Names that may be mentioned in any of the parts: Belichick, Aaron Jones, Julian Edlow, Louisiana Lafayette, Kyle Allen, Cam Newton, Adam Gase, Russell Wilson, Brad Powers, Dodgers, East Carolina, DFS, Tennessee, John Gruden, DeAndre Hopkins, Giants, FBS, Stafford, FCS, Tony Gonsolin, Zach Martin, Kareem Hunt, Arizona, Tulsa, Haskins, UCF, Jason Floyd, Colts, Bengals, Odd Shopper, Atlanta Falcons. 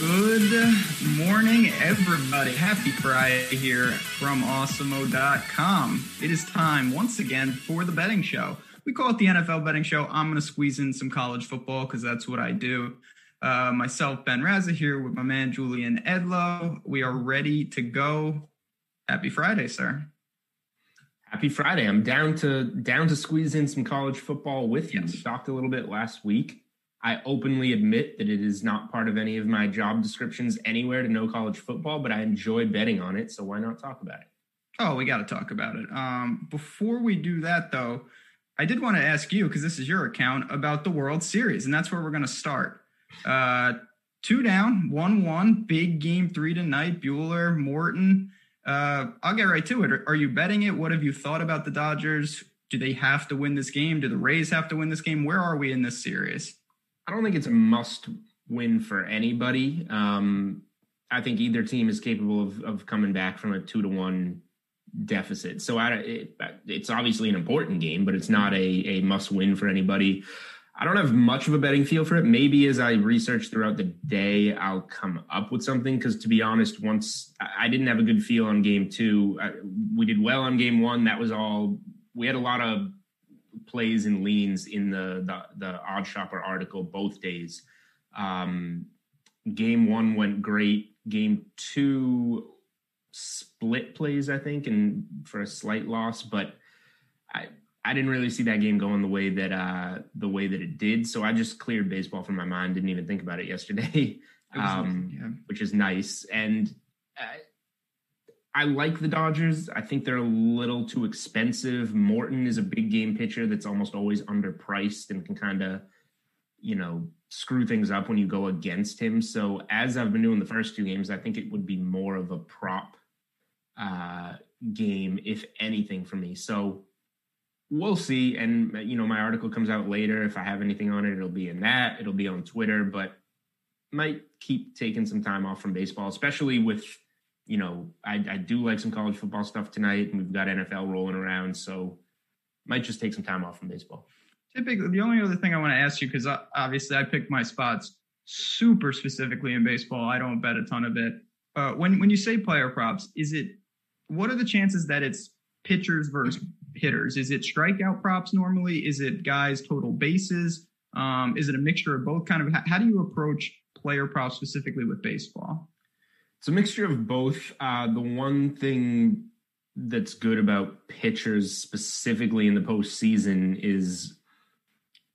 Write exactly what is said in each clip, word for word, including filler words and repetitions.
Good morning, everybody. Happy Friday here from awesome o dot com. It is time once again for the betting show. We call it the N F L betting show. I'm going to squeeze in some college football because that's what I do. Uh, myself, Ben Razza, here with my man, Julian Edlow. We are ready to go. Happy Friday, sir. Happy Friday. I'm down to down to squeeze in some college football with you. Yes. We talked a little bit last week. I openly admit that it is not part of any of my job descriptions anywhere to know college football, but I enjoy betting on it, so why not talk about it? Oh, we got to talk about it. Um, before we do that, though, I did want to ask you, because this is your account, about the World Series, and that's where we're going to start. Uh, two down, one, one, big game three tonight, Bueller, Morton. Uh, I'll get right to it. Are you betting it? What have you thought about the Dodgers? Do they have to win this game? Do the Rays have to win this game? Where are we in this series? I don't think it's a must win for anybody. Um, I think either team is capable of, of coming back from a two to one deficit. So I, it, it's obviously an important game, but it's not a, a must win for anybody. I don't have much of a betting feel for it. Maybe as I research throughout the day, I'll come up with something. Because to be honest, once I didn't have a good feel on game two, I, we did well on game one. That was all. We had a lot of plays and leans in the the, the Odd Shopper article both days. Um, game one went great. Game two split plays, I think, and for a slight loss, but I. I didn't really see that game going the way that uh, the way that it did. So I just cleared baseball from my mind. Didn't even think about it yesterday, um, it awesome, yeah. Which is nice. And I, I like the Dodgers. I think they're a little too expensive. Morton is a big game pitcher that's almost always underpriced and can kind of, you know, screw things up when you go against him. So as I've been doing the first two games, I think it would be more of a prop uh, game, if anything, for me. So we'll see. And, you know, my article comes out later. If I have anything on it, it'll be in that. It'll be on Twitter, but might keep taking some time off from baseball, especially with, you know, I, I do like some college football stuff tonight, and we've got N F L rolling around. So might just take some time off from baseball. Typically, the only other thing I want to ask you, because obviously I picked my spots super specifically in baseball. I don't bet a ton of it. Uh, when, when you say player props, is it, what are the chances that it's pitchers versus hitters? Is it strikeout props normally? Is it guys total bases? Um, is it a mixture of both? Kind of how, how do you approach player props specifically with baseball? It's a mixture of both. Uh, the one thing that's good about pitchers specifically in the postseason is,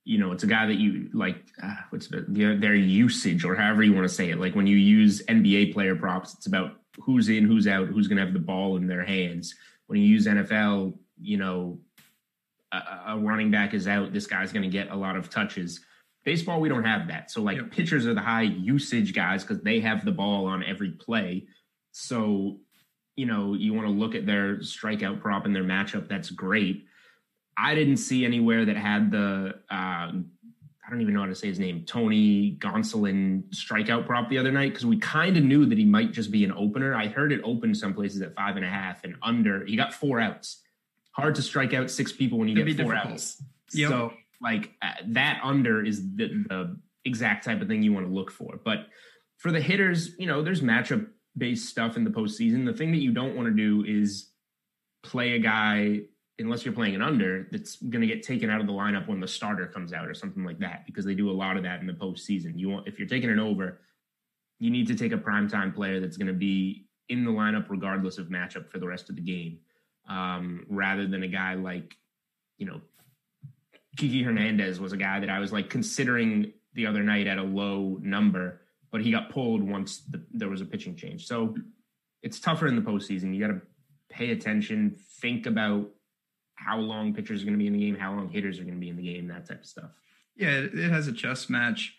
you know, it's a guy that you like, uh, what's the, their, their usage or however you want to say it. Like when you use N B A player props, it's about who's in, who's out, who's going to have the ball in their hands. When you use N F L, you know, a, a running back is out, this guy's going to get a lot of touches. Baseball, we don't have that. So, like, yeah. Pitchers are the high usage guys because they have the ball on every play. So, you know, you want to look at their strikeout prop and their matchup. That's great. I didn't see anywhere that had the, um, I don't even know how to say his name, Tony Gonsolin strikeout prop the other night, because we kind of knew that he might just be an opener. I heard it open some places at five and a half and under. He got four outs. Hard to strike out six people when you It'd get four difficult. Outs. Yep. So, like, uh, that under is the, the exact type of thing you want to look for. But for the hitters, you know, there's matchup-based stuff in the postseason. The thing that you don't want to do is play a guy, unless you're playing an under, that's going to get taken out of the lineup when the starter comes out or something like that, because they do a lot of that in the postseason. You want, if you're taking an over, you need to take a primetime player that's going to be in the lineup regardless of matchup for the rest of the game, um, rather than a guy like, you know, Kiki Hernandez was a guy that I was like considering the other night at a low number, but he got pulled once the, there was a pitching change. So it's tougher in the postseason. You got to pay attention, think about how long pitchers are going to be in the game, how long hitters are going to be in the game, that type of stuff. Yeah, it has a chess match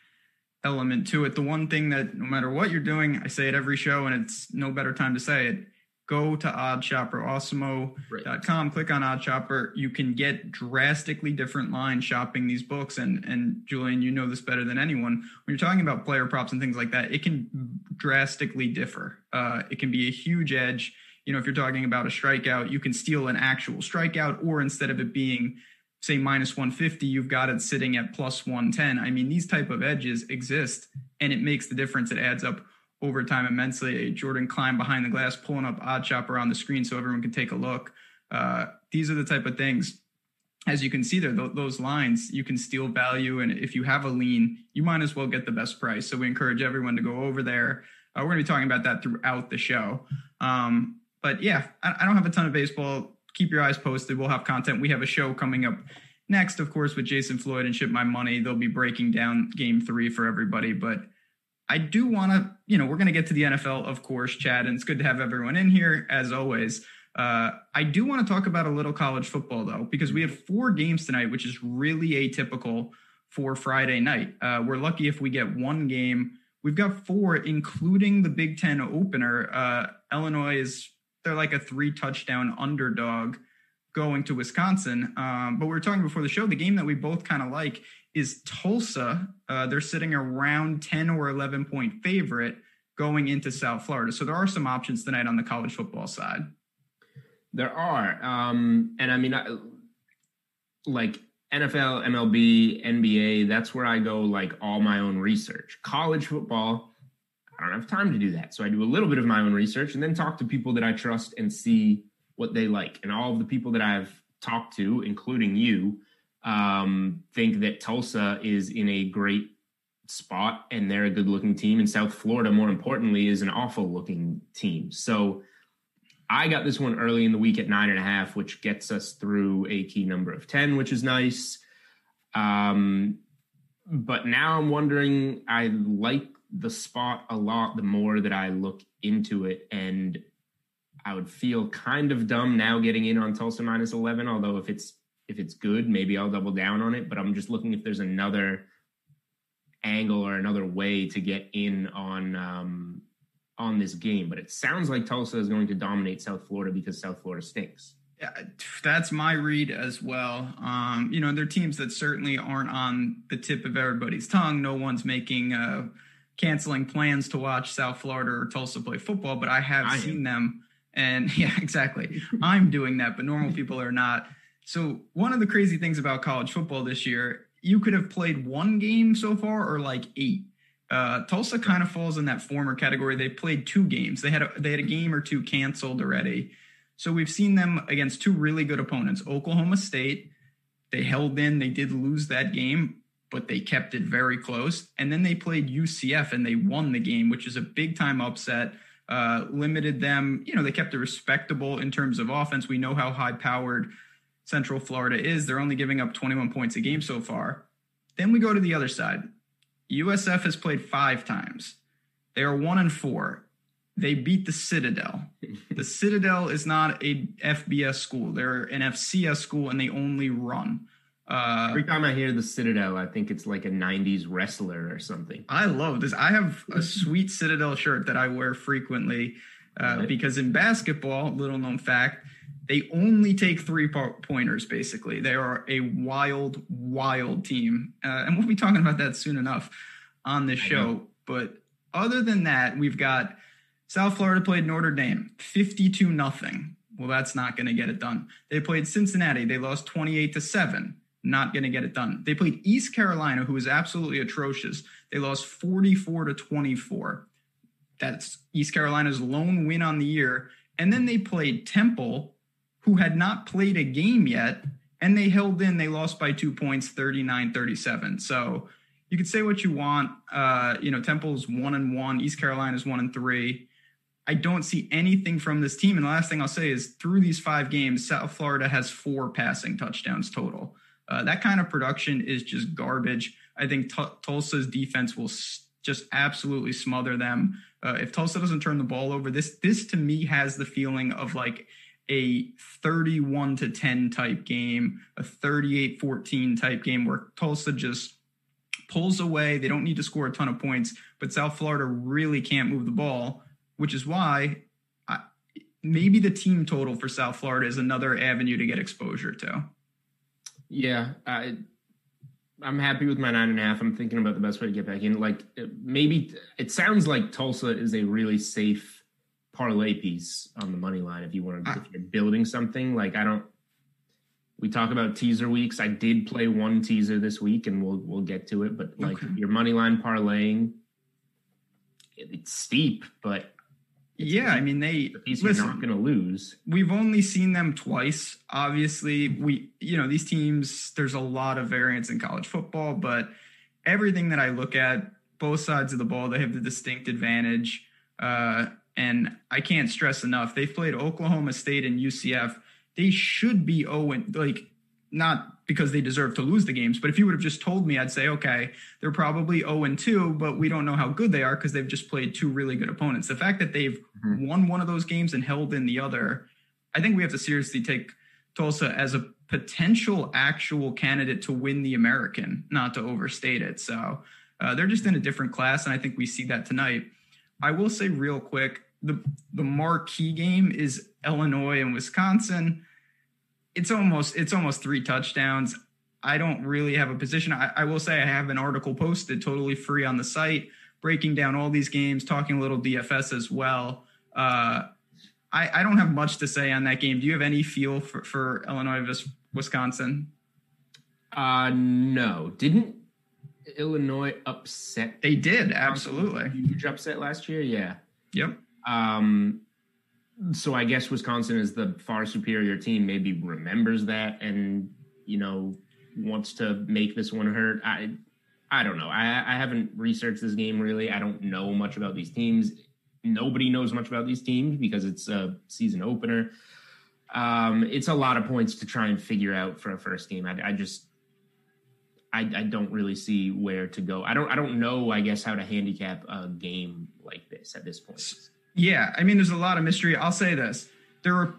element to it. The one thing that no matter what you're doing, I say it every show, and it's no better time to say it, go to odd shopper awesome dot com, click on Odd Shopper. You can get drastically different lines shopping these books. And, and Julian, you know this better than anyone. When you're talking about player props and things like that, it can drastically differ. Uh, it can be a huge edge. You know, if you're talking about a strikeout, you can steal an actual strikeout, or instead of it being, say, minus one fifty, you've got it sitting at plus one ten. I mean, these type of edges exist, and it makes the difference. It adds up over time immensely. Jordan Klein behind the glass pulling up Odd Shopper on the screen so everyone can take a look. Uh, these are the type of things. As you can see there, th- those lines, you can steal value, and if you have a lean, you might as well get the best price. So we encourage everyone to go over there. Uh, we're going to be talking about that throughout the show. Um, But yeah, I don't have a ton of baseball. Keep your eyes posted. We'll have content. We have a show coming up next, of course, with Jason Floyd and Ship My Money. They'll be breaking down game three for everybody. But I do want to, you know, we're going to get to the N F L, of course, Chad, and it's good to have everyone in here as always. Uh, I do want to talk about a little college football, though, because we have four games tonight, which is really atypical for Friday night. Uh, we're lucky if we get one game. We've got four, including the Big Ten opener. Uh, Illinois is... They're like a three touchdown underdog going to Wisconsin. Um, but we were talking before the show, the game that we both kind of like is Tulsa. Uh, they're sitting around ten or eleven point favorite going into South Florida. So there are some options tonight on the college football side. There are. Um, and I mean, I, like N F L, M L B, N B A, that's where I go like all my own research. College football, I don't have time to do that. So I do a little bit of my own research and then talk to people that I trust and see what they like. And all of the people that I've talked to, including you, um, think that Tulsa is in a great spot and they're a good looking team. And South Florida, more importantly, is an awful looking team. So I got this one early in the week at nine and a half, which gets us through a key number of ten, which is nice. Um, but now I'm wondering, I like the spot a lot the more that I look into it, and I would feel kind of dumb now getting in on Tulsa minus eleven, although if it's if it's good, maybe I'll double down on it. But I'm just looking if there's another angle or another way to get in on um on this game. But it sounds like Tulsa is going to dominate South Florida because South Florida stinks. Yeah, that's my read as well. Um you know, they're teams that certainly aren't on the tip of everybody's tongue. No one's making uh canceling plans to watch South Florida or Tulsa play football, but I have I seen am. them. And yeah, exactly. I'm doing that, but normal people are not. So one of the crazy things about college football this year, you could have played one game so far or like eight. Uh, Tulsa kind of falls in that former category. They played two games. They had a, they had a game or two canceled already. So we've seen them against two really good opponents. Oklahoma State, they held in, they did lose that game, but they kept it very close. And then they played U C F and they won the game, which is a big time upset, uh, limited them. You know, they kept it respectable in terms of offense. We know how high powered Central Florida is. They're only giving up twenty-one points a game so far. Then we go to the other side. U S F has played five times. They are one and four. They beat the Citadel. The Citadel is not a F B S school. They're an F C S school and they only run. Uh, Every time I hear the Citadel, I think it's like a nineties wrestler or something. I love this. I have a sweet Citadel shirt that I wear frequently uh, right. because in basketball, little known fact, they only take three pointers, basically. They are a wild, wild team. Uh, and we'll be talking about that soon enough on this show. But other than that, we've got South Florida played Notre Dame, fifty-two nothing. Well, that's not going to get it done. They played Cincinnati. They lost twenty-eight to seven. not going to get it done. They played East Carolina, who was absolutely atrocious. They lost forty-four to twenty-four. That's East Carolina's lone win on the year. And then they played Temple, who had not played a game yet, and they held in. They lost by two points, thirty-nine thirty-seven. So you could say what you want. Uh, you know, Temple's one and one. East Carolina's one and three. I don't see anything from this team. And the last thing I'll say is through these five games, South Florida has four passing touchdowns total. Uh, that kind of production is just garbage. I think t- Tulsa's defense will s- just absolutely smother them. Uh, if Tulsa doesn't turn the ball over, this, this to me has the feeling of like a thirty-one to ten type game, a thirty-eight fourteen type game where Tulsa just pulls away. They don't need to score a ton of points, but South Florida really can't move the ball, which is why I, maybe the team total for South Florida is another avenue to get exposure to. Yeah, I, I'm happy with my nine and a half. I'm thinking about the best way to get back in. Like maybe it sounds like Tulsa is a really safe parlay piece on the money line. If you want to, I, if you're building something like I don't, we talk about teaser weeks. I did play one teaser this week and we'll, we'll get to it, but like okay. Your money line parlaying, it, it's steep, but It's yeah, easy. I mean, they listen, you're not going to lose. We've only seen them twice. Obviously, we, you know, these teams, there's a lot of variance in college football, but everything that I look at, both sides of the ball, they have the distinct advantage. Uh, and I can't stress enough, they've played Oklahoma State and U C F. They should be oh and like, not because they deserve to lose the games, but if you would have just told me, I'd say, okay, they're probably oh and two, but we don't know how good they are because they've just played two really good opponents. The fact that they've mm-hmm. won one of those games and held in the other, I think we have to seriously take Tulsa as a potential actual candidate to win the American, not to overstate it. So uh, they're just in a different class, and I think we see that tonight. I will say real quick, the the marquee game is Illinois and Wisconsin. It's almost it's almost three touchdowns. I don't really have a position. I, I will say I have an article posted totally free on the site, breaking down all these games, talking a little D F S as well. Uh, I, I don't have much to say on that game. Do you have any feel for, for Illinois versus Wisconsin? Uh, no. Didn't Illinois upset? They did, absolutely. Huge upset last year, yeah. Yep. Um So I guess Wisconsin is the far superior team, maybe remembers that and, you know, wants to make this one hurt. I I don't know. I, I haven't researched this game really. I don't know much about these teams. Nobody knows much about these teams because it's a season opener. Um, it's a lot of points to try and figure out for a first game. I, I just I, I don't really see where to go. I don't I don't know, I guess, how to handicap a game like this at this point. Yeah, I mean, there's a lot of mystery. I'll say this. There are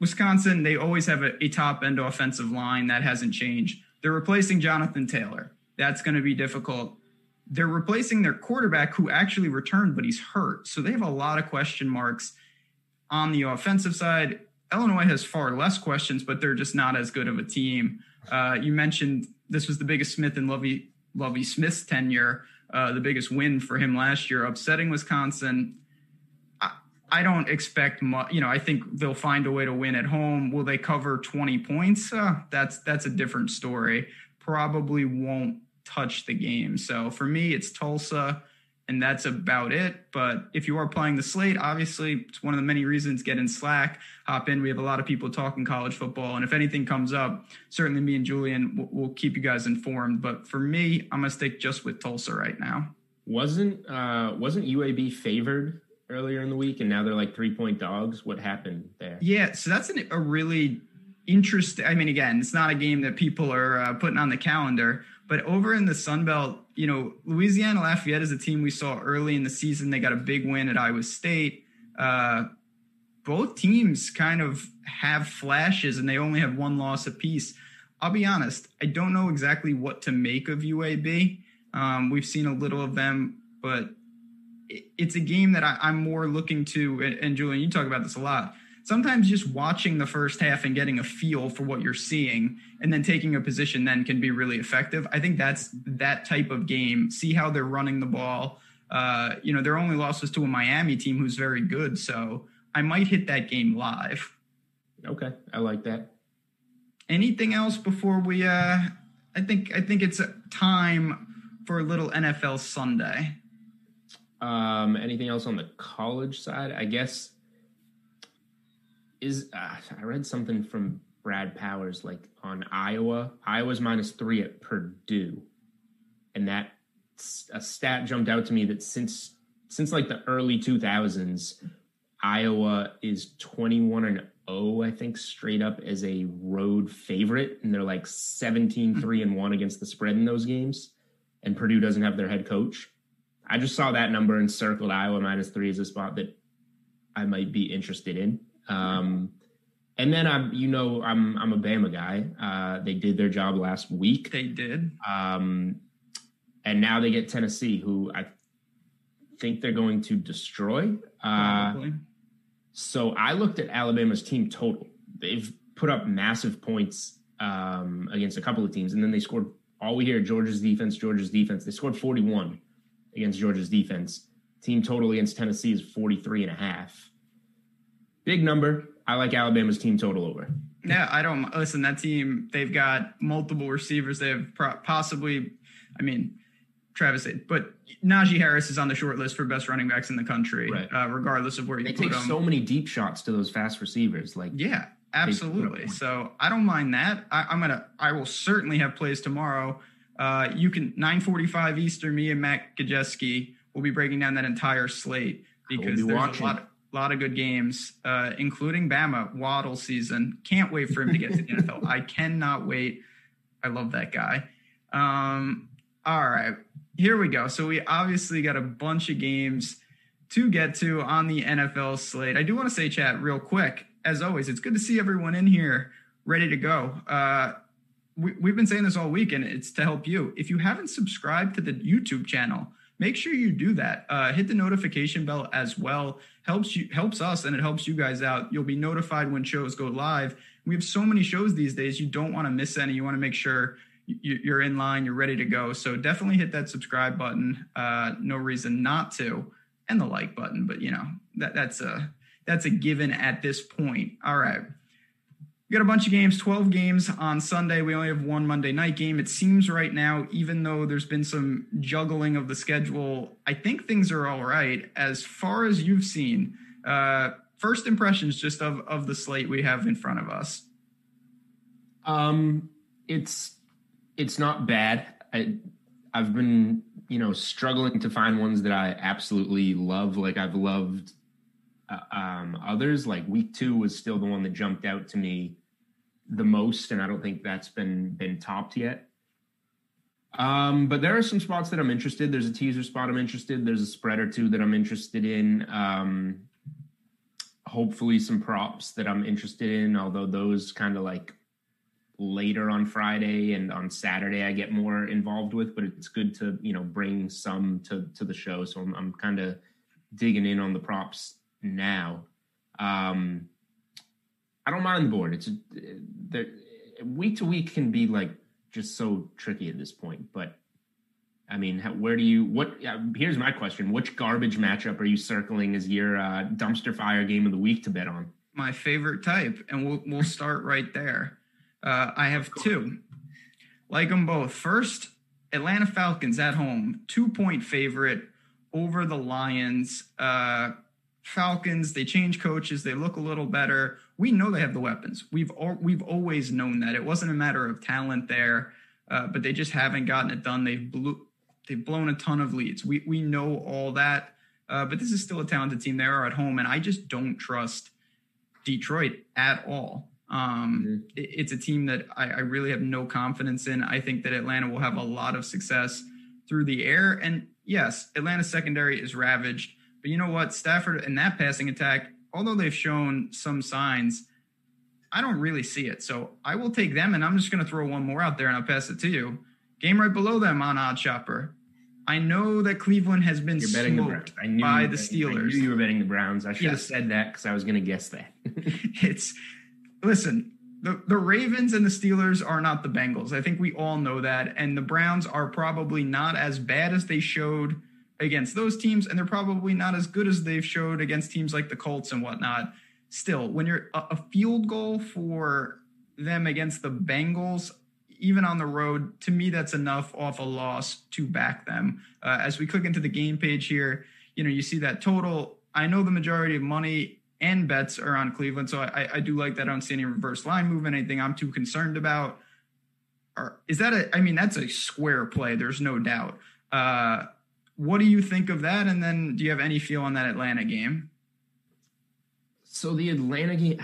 Wisconsin, they always have a, a top-end offensive line. That hasn't changed. They're replacing Jonathan Taylor. That's going to be difficult. They're replacing their quarterback, who actually returned, but he's hurt. So they have a lot of question marks on the offensive side. Illinois has far less questions, but they're just not as good of a team. Uh, you mentioned this was the biggest Smith and Lovey, Lovey Smith's tenure, uh, the biggest win for him last year, upsetting Wisconsin. I don't expect much, you know, I think they'll find a way to win at home. Will they cover twenty points? Uh, that's that's a different story. Probably won't touch the game. So for me, it's Tulsa, and that's about it. But if you are playing the slate, obviously, it's one of the many reasons, get in Slack, hop in. We have a lot of people talking college football. And if anything comes up, certainly me and Julian will we'll keep you guys informed. But for me, I'm going to stick just with Tulsa right now. Wasn't uh, wasn't U A B favored earlier in the week, and now they're like three-point dogs? What happened there? Yeah, so that's an, a really interesting – I mean, again, it's not a game that people are uh, putting on the calendar, but over in the Sun Belt, you know, Louisiana Lafayette is a team we saw early in the season. They got a big win at Iowa State. Uh, both teams kind of have flashes, and they only have one loss apiece. I'll be honest, I don't know exactly what to make of U A B. Um, we've seen a little of them, but – it's a game that I, I'm more looking to, and Julian, you talk about this a lot, sometimes just watching the first half and getting a feel for what you're seeing and then taking a position then can be really effective. I think that's that type of game. See how they're running the ball. Uh, you know, their only loss was to a Miami team who's very good, so I might hit that game live. Okay, I like that. Anything else before we uh, I think I think it's time for a little N F L Sunday. Um, anything else on the college side? I guess is uh, I read something from Brad Powers like on Iowa. Iowa's minus three at Purdue, and that a stat jumped out to me that since since like the early two thousands, Iowa is twenty-one and oh, I think, straight up as a road favorite, and they're like seventeen three and one against the spread in those games, and Purdue doesn't have their head coach. I just saw that number and circled Iowa minus three as a spot that I might be interested in. Um, and then I'm, you know, I'm I'm a Bama guy. Uh, they did their job last week. They did. Um, and now they get Tennessee, who I think they're going to destroy. Uh, so I looked at Alabama's team total. They've put up massive points um, against a couple of teams, and then they scored. All we hear Georgia's defense, Georgia's defense. They scored forty-one. Against Georgia's defense. Team total against Tennessee is forty-three and a half. Big number. I like Alabama's team total over. Yeah, I don't – listen, that team, they've got multiple receivers. They have possibly – I mean, Travis, but Najee Harris is on the short list for best running backs in the country, right. uh, regardless of where you they put them. They take so many deep shots to those fast receivers. Like, yeah, absolutely. So I don't mind that. I, I'm going to – I will certainly have plays tomorrow – Uh, you can nine forty-five Eastern. Me and Matt Gajewski will be breaking down that entire slate because be there's watching. a lot, of, lot of good games, uh, including Bama Waddle season. Can't wait for him to get to the N F L. I cannot wait. I love that guy. Um, all right, here we go. So we obviously got a bunch of games to get to on the N F L slate. I do want to say, chat, real quick. As always, it's good to see everyone in here ready to go. Uh, We, we've been saying this all week, and it's to help you. If you haven't subscribed to the YouTube channel, make sure you do that. Uh, hit the notification bell as well. Helps you, helps us, and it helps you guys out. You'll be notified when shows go live. We have so many shows these days. You don't want to miss any. You want to make sure you, you're in line, you're ready to go. So definitely hit that subscribe button. Uh, no reason not to. And the like button. But, you know, that that's a that's a given at this point. All right. We got a bunch of games, twelve games on Sunday. We only have one Monday night game. It seems right now, even though there's been some juggling of the schedule, I think things are all right as far as you've seen. Uh, first impressions just of, of the slate we have in front of us. Um, it's it's not bad. I, I've been, you know, struggling to find ones that I absolutely love, like I've loved uh, um, others. Like week two was still the one that jumped out to me the most, and I don't think that's been been topped yet. Um, but there are some spots that I'm interested. There's a teaser spot I'm interested. There's a spread or two that I'm interested in. Um, hopefully some props that I'm interested in, although those kind of like later on Friday and on Saturday I get more involved with, but it's good to, you know, bring some to, to the show. So I'm, I'm kind of digging in on the props now. Um, I don't mind the board. It's there, week to week can be like just so tricky at this point. But I mean, how, where do you? What? Uh, here's my question: which garbage matchup are you circling as your uh, dumpster fire game of the week to bet on? My favorite type, and we'll we'll start right there. Uh, I have two, like them both. First, Atlanta Falcons at home, two point favorite over the Lions. Uh, Falcons. They change coaches. They look a little better. We know they have the weapons. We've al- we've always known that. It wasn't a matter of talent there, uh, but they just haven't gotten it done. They've blew- they've blown a ton of leads. We we know all that, uh, but this is still a talented team. They are at home, and I just don't trust Detroit at all. Um, mm-hmm. it, it's a team that I, I really have no confidence in. I think that Atlanta will have a lot of success through the air, and yes, Atlanta's secondary is ravaged. But you know what? Stafford and that passing attack, although they've shown some signs, I don't really see it. So I will take them, and I'm just going to throw one more out there, and I'll pass it to you. Game right below them on Odd Shopper. I know that Cleveland has been smoked the by the Steelers. I knew you were betting the Browns. I should yes. have said that because I was going to guess that. It's listen, the, the Ravens and the Steelers are not the Bengals. I think we all know that. And the Browns are probably not as bad as they showed against those teams, and they're probably not as good as they've showed against teams like the Colts and whatnot. Still, when you're a, a field goal for them against the Bengals, even on the road, to me, that's enough off a loss to back them. Uh, as we click into the game page here, you know, you see that total. I know the majority of money and bets are on Cleveland, so I, I do like that. I don't see any reverse line movement, anything I'm too concerned about. Or is that a, I mean, that's a square play. There's no doubt. Uh, what do you think of that? And then do you have any feel on that Atlanta game? So the Atlanta game,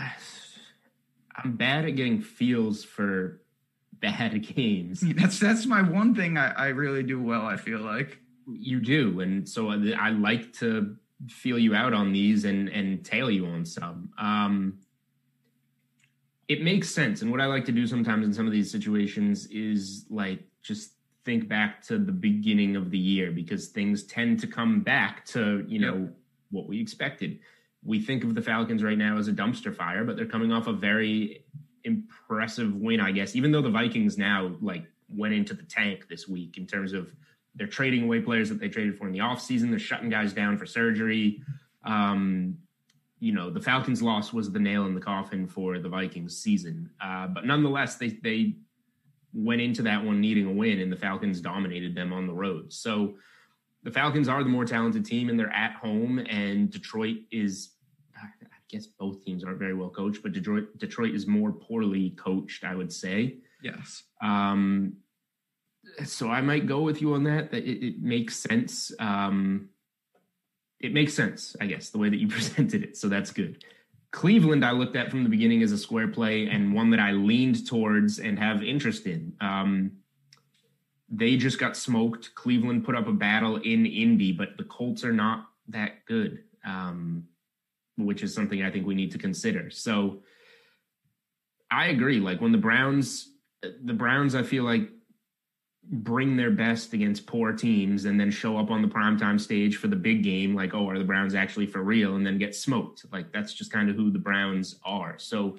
I'm bad at getting feels for bad games. That's, that's my one thing I, I really do well, I feel like. You do. And so I like to feel you out on these and, and tail you on some. Um, it makes sense. And what I like to do sometimes in some of these situations is like just think back to the beginning of the year, because things tend to come back to, you know, yep. what we expected. We think of the Falcons right now as a dumpster fire, but they're coming off a very impressive win, I guess, even though the Vikings now like went into the tank this week in terms of they're trading away players that they traded for in the offseason. They're shutting guys down for surgery. Um, you know, the Falcons loss was the nail in the coffin for the Vikings season. Uh, but nonetheless, they, they went into that one needing a win, and the Falcons dominated them on the road. So the Falcons are the more talented team, and they're at home, and Detroit is, I guess both teams aren't very well coached, but Detroit, Detroit is more poorly coached, I would say. Yes. Um, so I might go with you on that, that it, it makes sense. Um, it makes sense, I guess, the way that you presented it. So that's good. Cleveland, I looked at from the beginning as a square play and one that I leaned towards and have interest in. Um, they just got smoked. Cleveland put up a battle in Indy, but the Colts are not that good, um, which is something I think we need to consider. So I agree. Like when the Browns, the Browns, I feel like, bring their best against poor teams and then show up on the primetime stage for the big game. Like, oh, are the Browns actually for real? And then get smoked. Like, that's just kind of who the Browns are. So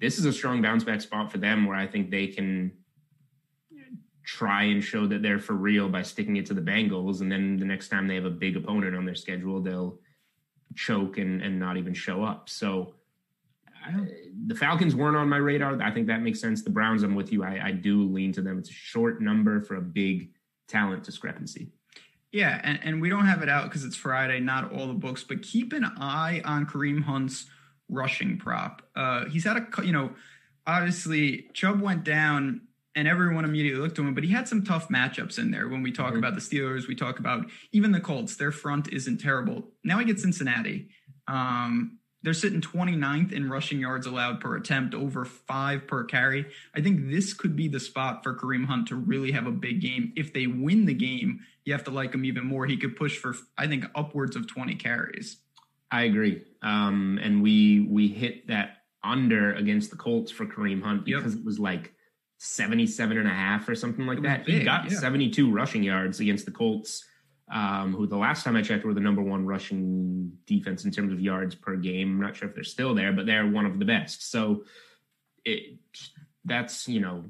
this is a strong bounce back spot for them where I think they can try and show that they're for real by sticking it to the Bengals. And then the next time they have a big opponent on their schedule, they'll choke and, and not even show up. So I, the Falcons weren't on my radar. I think that makes sense. The Browns, I'm with you. I, I do lean to them. It's a short number for a big talent discrepancy. Yeah, and, and we don't have it out because it's Friday, not all the books, but keep an eye on Kareem Hunt's rushing prop. Uh, he's had a, you know, obviously Chubb went down and everyone immediately looked to him, but he had some tough matchups in there. When we talk mm-hmm. about the Steelers, we talk about even the Colts. Their front isn't terrible. Now we get Cincinnati. Um, They're sitting twenty-ninth in rushing yards allowed per attempt, over five per carry. I think this could be the spot for Kareem Hunt to really have a big game. If they win the game, you have to like him even more. He could push for, I think, upwards of twenty carries. I agree. Um, and we we hit that under against the Colts for Kareem Hunt because yep. it was like seventy-seven and a half or something like that. Big, he got yeah. seventy-two rushing yards against the Colts. Um, who the last time I checked were the number one rushing defense in terms of yards per game. I'm not sure if they're still there, but they're one of the best. So it, that's, you know,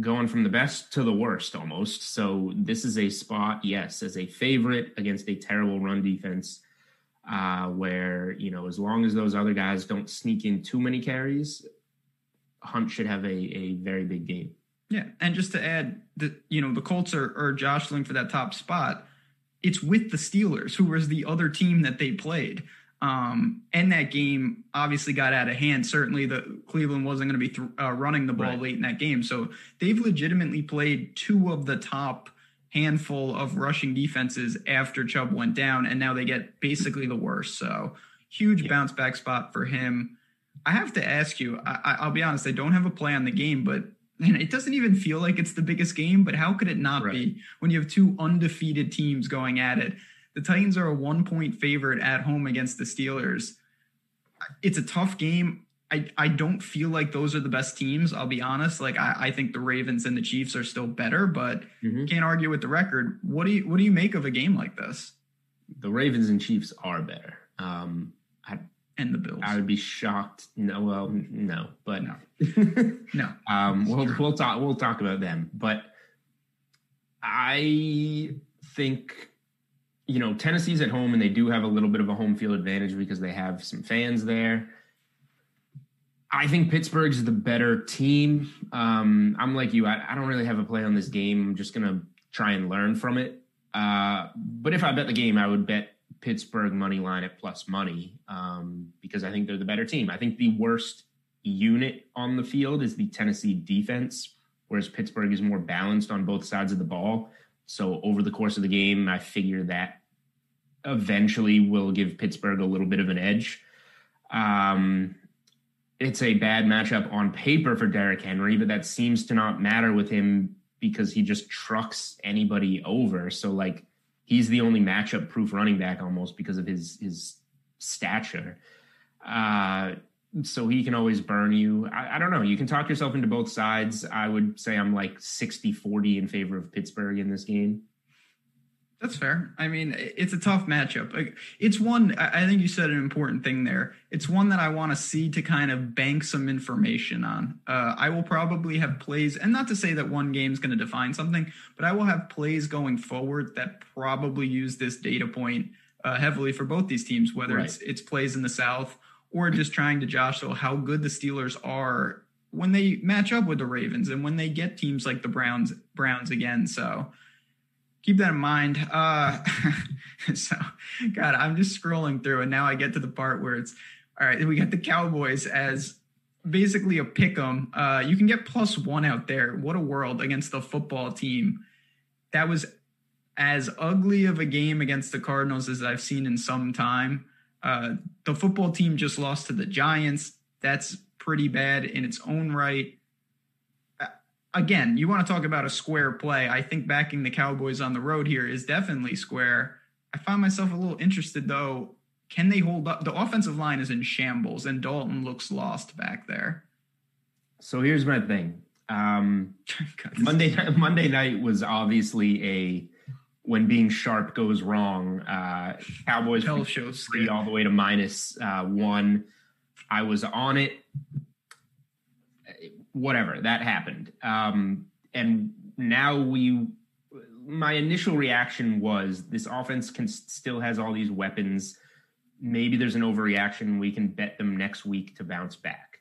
going from the best to the worst almost. So this is a spot, yes, as a favorite against a terrible run defense uh, where, you know, as long as those other guys don't sneak in too many carries, Hunt should have a, a very big game. Yeah. And just to add that, you know, the Colts are, are jostling for that top spot. It's with the Steelers, who was the other team that they played. Um, and that game obviously got out of hand. Certainly the Cleveland wasn't going to be th- uh, running the ball right. late in that game. So they've legitimately played two of the top handful of rushing defenses after Chubb went down. And now they get basically the worst. So huge yeah. bounce back spot for him. I have to ask you, I- I'll be honest, I don't have a play on the game, but and it doesn't even feel like it's the biggest game, but how could it not right. be when you have two undefeated teams going at it? The Titans are a one-point favorite at home against the Steelers. It's a tough game. I, I don't feel like those are the best teams, I'll be honest. Like, I, I think the Ravens and the Chiefs are still better, but mm-hmm. can't argue with the record. What do you what do you make of a game like this? The Ravens and Chiefs are better. Um, I And the Bills. I would be shocked. No, well, no, but no, no. um, we'll we'll talk we'll talk about them. But I think, you know, Tennessee's at home and they do have a little bit of a home field advantage because they have some fans there. I think Pittsburgh's the better team. Um, I'm like you. I, I don't really have a play on this game. I'm just going to try and learn from it. Uh, but if I bet the game, I would bet Pittsburgh money line at plus money um, because I think they're the better team. I think the worst unit on the field is the Tennessee defense, whereas Pittsburgh is more balanced on both sides of the ball. So over the course of the game, I figure that eventually will give Pittsburgh a little bit of an edge. Um, it's a bad matchup on paper for Derrick Henry, but that seems to not matter with him because he just trucks anybody over. So like he's the only matchup proof running back almost because of his, his stature. Uh, so he can always burn you. I, I don't know. You can talk yourself into both sides. I would say I'm like sixty forty in favor of Pittsburgh in this game. That's fair. I mean, it's a tough matchup. It's one, I think you said an important thing there. It's one that I want to see to kind of bank some information on. Uh, I will probably have plays, and not to say that one game is going to define something, but I will have plays going forward that probably use this data point uh, heavily for both these teams, whether right. it's it's plays in the South or just trying to jostle how good the Steelers are when they match up with the Ravens and when they get teams like the Browns, Browns again. So keep that in mind. Uh, so, God, I'm just scrolling through, and now I get to the part where it's, all right, we got the Cowboys as basically a pick-em. Uh, you can get plus one out there. What a world against the football team. That was as ugly of a game against the Cardinals as I've seen in some time. Uh, the football team just lost to the Giants. That's pretty bad in its own right. Again, you want to talk about a square play. I think backing the Cowboys on the road here is definitely square. I find myself a little interested, though. Can they hold up? The offensive line is in shambles, and Dalton looks lost back there. So here's my thing. Um, God, Monday, is- Monday night was obviously a when being sharp goes wrong. Uh, Cowboys shows three scared. All the way to minus uh, one. I was on it. Whatever, that happened. Um, and now we, my initial reaction was this offense can still has all these weapons. Maybe there's an overreaction. We can bet them next week to bounce back.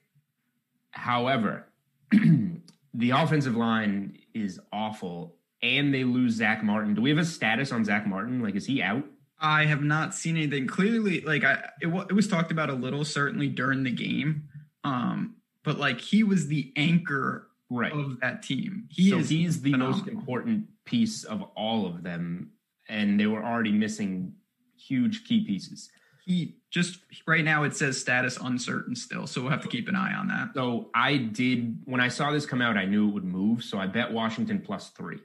However, the offensive line is awful and they lose Zach Martin. Do we have a status on Zach Martin? Like, is he out? I have not seen anything. Clearly, like I, it, it was talked about a little, certainly during the game. Um, But, like, he was the anchor right. of that team. He so is he's the phenomenal. Most important piece of all of them, and they were already missing huge key pieces. He just – right now it says status uncertain still, so we'll have to keep an eye on that. So I did – when I saw this come out, I knew it would move, so I bet Washington plus three.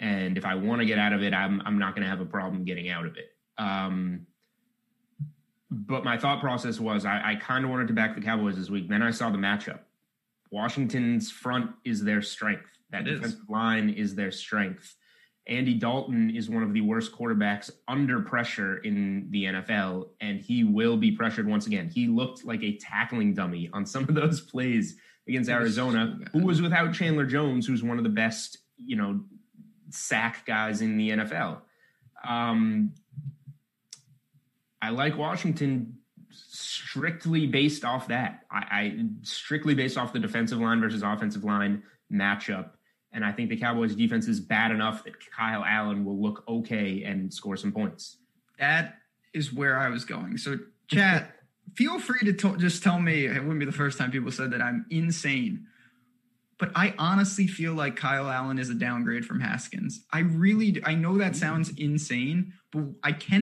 And if I want to get out of it, I'm I'm not going to have a problem getting out of it. Um But my thought process was I, I kind of wanted to back the Cowboys this week. Then I saw the matchup. Washington's front is their strength. That it defensive is. line is their strength. Andy Dalton is one of the worst quarterbacks under pressure in the N F L, and he will be pressured once again. He looked like a tackling dummy on some of those plays against Arizona, who was without Chandler Jones, who's one of the best, you know, sack guys in the N F L. Um I like Washington strictly based off that. I, I strictly based off the defensive line versus offensive line matchup. And I think the Cowboys defense is bad enough that Kyle Allen will look okay and score some points. That is where I was going. So chat, feel free to t- just tell me, it wouldn't be the first time people said that I'm insane, but I honestly feel like Kyle Allen is a downgrade from Haskins. I really, do. I know that sounds insane, but I can't.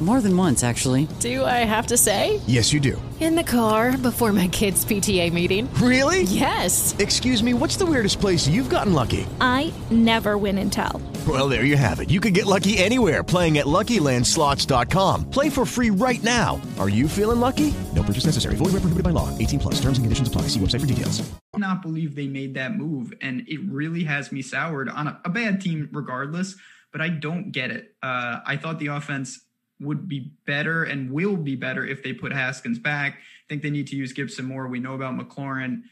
More than once, actually. Do I have to say? Yes, you do. In the car, before my kids' P T A meeting. Really? Yes. Excuse me, what's the weirdest place you've gotten lucky? I never win and tell. Well, there you have it. You can get lucky anywhere, playing at Lucky Land Slots dot com. Play for free right now. Are you feeling lucky? No purchase necessary. Void where prohibited by law. eighteen plus. Terms and conditions apply. See website for details. I cannot believe they made that move, and it really has me soured on a, a bad team regardless, but I don't get it. Uh, I thought the offense would be better and will be better if they put Haskins back. I think they need to use Gibson more. We know about McLaurin.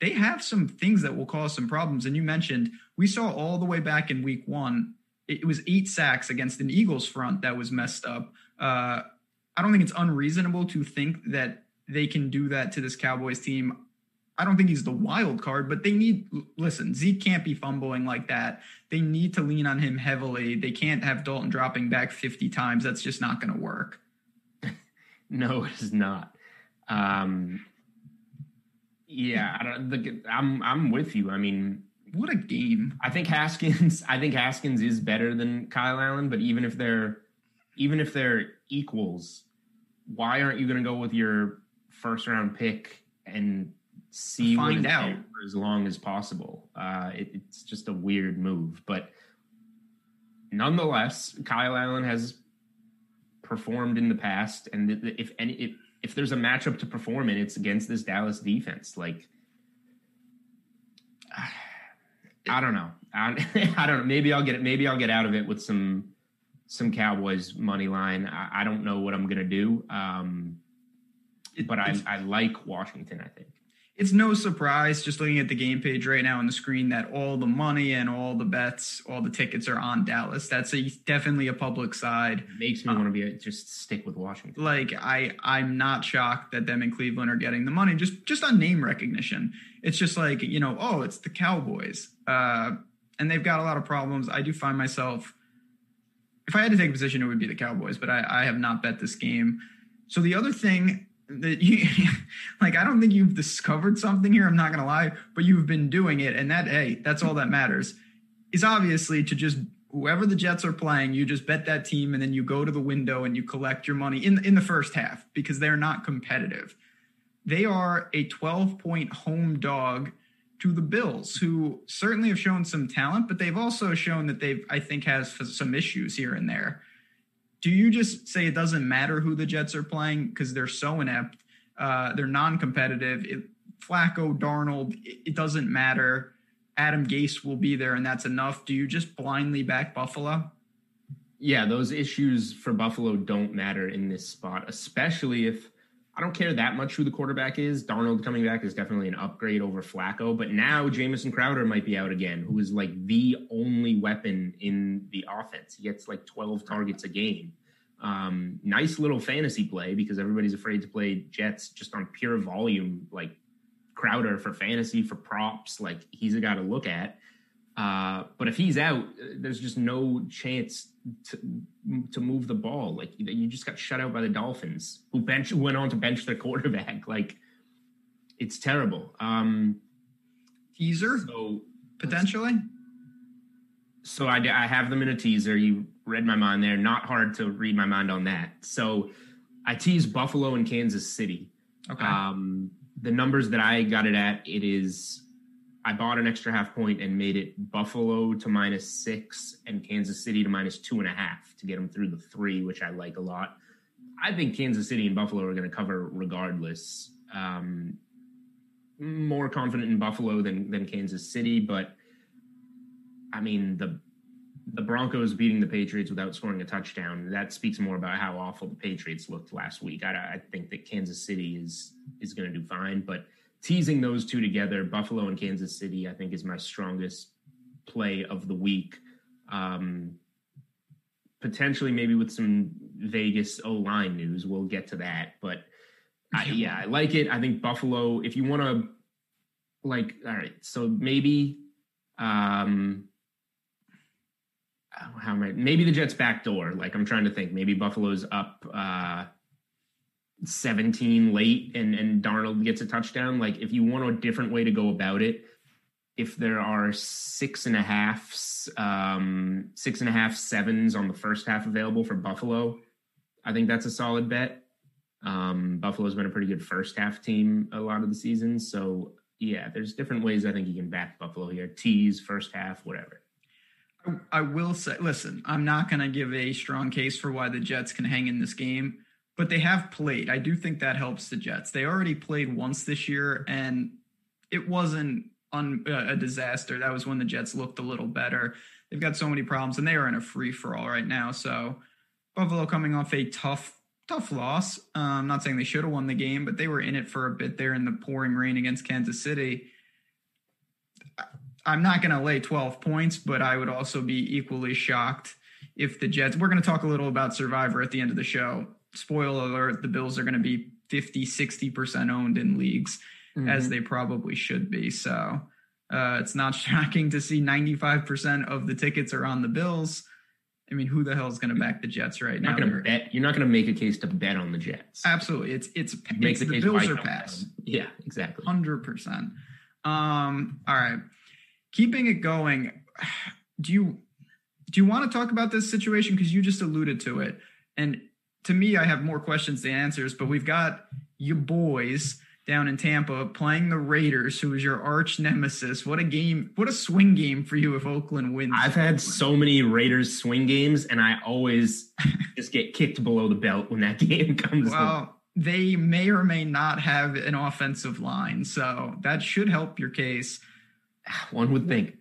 They have some things that will cause some problems. And you mentioned we saw all the way back in week one it was eight sacks against an Eagles front that was messed up. Uh, I don't think it's unreasonable to think that they can do that to this Cowboys team. I don't think he's the wild card, but they need – listen, Zeke can't be fumbling like that. They need to lean on him heavily. They can't have Dalton dropping back fifty times. That's just not going to work. No, it is not. Um, yeah, I don't, the, I'm I'm with you. I mean – what a game. I think Haskins, I think Haskins is better than Kyle Allen, but even if they're even if they're equals, why aren't you going to go with your first round pick and see find out for as long as possible? Uh, it, it's just a weird move, but nonetheless, Kyle Allen has performed in the past, and if any if, if there's a matchup to perform in, it's against this Dallas defense. Like, uh, I don't know. I, I don't know. Maybe I'll get it. Maybe I'll get out of it with some, some Cowboys money line. I, I don't know what I'm going to do. Um, but I, I like Washington, I think. It's no surprise, just looking at the game page right now on the screen, that all the money and all the bets, all the tickets are on Dallas. That's a, definitely a public side. It makes me um, want to be just stick with Washington. Like I, I'm not shocked that them and Cleveland are getting the money just just on name recognition. It's just like, you know, oh, it's the Cowboys, uh, and they've got a lot of problems. I do find myself, if I had to take a position, it would be the Cowboys, but I, I have not bet this game. So the other thing. That you like, I don't think you've discovered something here. I'm not gonna lie, but you've been doing it, and that hey, that's all that matters. Is obviously to just whoever the Jets are playing, you just bet that team, and then you go to the window and you collect your money in in the first half because they're not competitive. They are a twelve point home dog to the Bills, who certainly have shown some talent, but they've also shown that they've I think has some issues here and there. Do you just say it doesn't matter who the Jets are playing because they're so inept, uh, they're non-competitive, it, Flacco, Darnold, it, it doesn't matter, Adam Gase will be there and that's enough? Do you just blindly back Buffalo? Yeah, those issues for Buffalo don't matter in this spot, especially if I don't care that much who the quarterback is. Darnold coming back is definitely an upgrade over Flacco, but now Jamison Crowder might be out again, who is like the only weapon in the offense. He gets like twelve targets a game. Um, nice little fantasy play because everybody's afraid to play Jets just on pure volume, like Crowder for fantasy, for props. Like he's a guy to look at. Uh, but if he's out, there's just no chance to to move the ball. Like you just got shut out by the Dolphins, who bench who went on to bench their quarterback. Like it's terrible. Um, teaser, so, potentially. So I, I have them in a teaser. You read my mind there. Not hard to read my mind on that. So I tease Buffalo and Kansas City. Okay. Um, the numbers that I got it at, it is. I bought an extra half point and made it Buffalo to minus six and Kansas City to minus two and a half to get them through the three, which I like a lot. I think Kansas City and Buffalo are going to cover regardless. Um, more confident in Buffalo than, than Kansas City, but I mean, the, the Broncos beating the Patriots without scoring a touchdown, that speaks more about how awful the Patriots looked last week. I, I think that Kansas City is, is going to do fine, but teasing those two together, Buffalo and Kansas City, I think is my strongest play of the week. Um, potentially maybe with some Vegas O-line news, we'll get to that. But I, yeah, I like it. I think Buffalo, if you want to like, all right, so maybe, um, how am I, maybe the Jets backdoor. Like I'm trying to think, maybe Buffalo's up, uh, seventeen late and, and Darnold gets a touchdown. Like if you want a different way to go about it, if there are six and a half, um, six and a half sevens on the first half available for Buffalo, I think that's a solid bet. Um, Buffalo's been a pretty good first half team a lot of the season. So yeah, there's different ways I think you can back Buffalo here. Tease, first half, whatever. I will say, listen, I'm not going to give a strong case for why the Jets can hang in this game. But they have played. I do think that helps the Jets. They already played once this year, and it wasn't un, uh, a disaster. That was when the Jets looked a little better. They've got so many problems, and they are in a free-for-all right now. So Buffalo coming off a tough, tough loss. Uh, I'm not saying they should have won the game, but they were in it for a bit there in the pouring rain against Kansas City. I'm not going to lay twelve points, but I would also be equally shocked if the Jets, we're going to talk a little about Survivor at the end of the show. Spoiler alert, the Bills are going to be fifty, sixty percent owned in leagues, mm-hmm. as they probably should be. So uh, it's not shocking to see ninety-five percent of the tickets are on the Bills. I mean, who the hell is going to back the Jets right now? Not gonna bet. You're not going to make a case to bet on the Jets. Absolutely. It's it's, it's the, the Bills are pass. Yeah, exactly. one hundred percent. Um, all right. Keeping it going, do you do you want to talk about this situation? Because you just alluded to it. And to me, I have more questions than answers, but we've got your boys down in Tampa playing the Raiders, who is your arch nemesis. What a game. What a swing game for you if Oakland wins. I've had so many Raiders swing games, and I always just get kicked below the belt when that game comes up. Well, they may or may not have an offensive line, so that should help your case. One would think.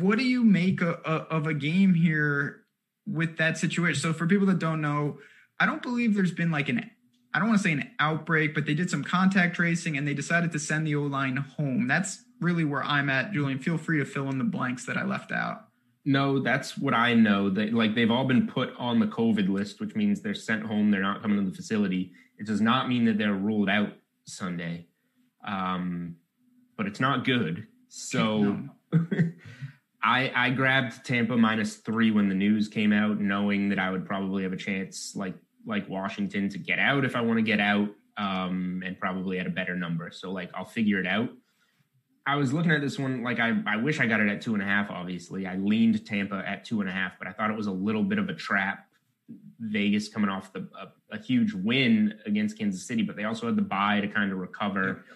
What do you make a, a, of a game here with that situation? So for people that don't know, I don't believe there's been like an, I don't want to say an outbreak, but they did some contact tracing and they decided to send the O-line home. That's really where I'm at, Julian. Feel free to fill in the blanks that I left out. No, that's what I know. They, like they've all been put on the COVID list, which means they're sent home. They're not coming to the facility. It does not mean that they're ruled out Sunday, um, but it's not good. So I, I grabbed Tampa minus three when the news came out, knowing that I would probably have a chance like like Washington to get out if I want to get out, um, and probably at a better number. So like, I'll figure it out. I was looking at this one. Like I, I wish I got it at two and a half. Obviously I leaned Tampa at two and a half, but I thought it was a little bit of a trap. Vegas coming off the, a, a huge win against Kansas City, but they also had the bye to kind of recover. Yeah.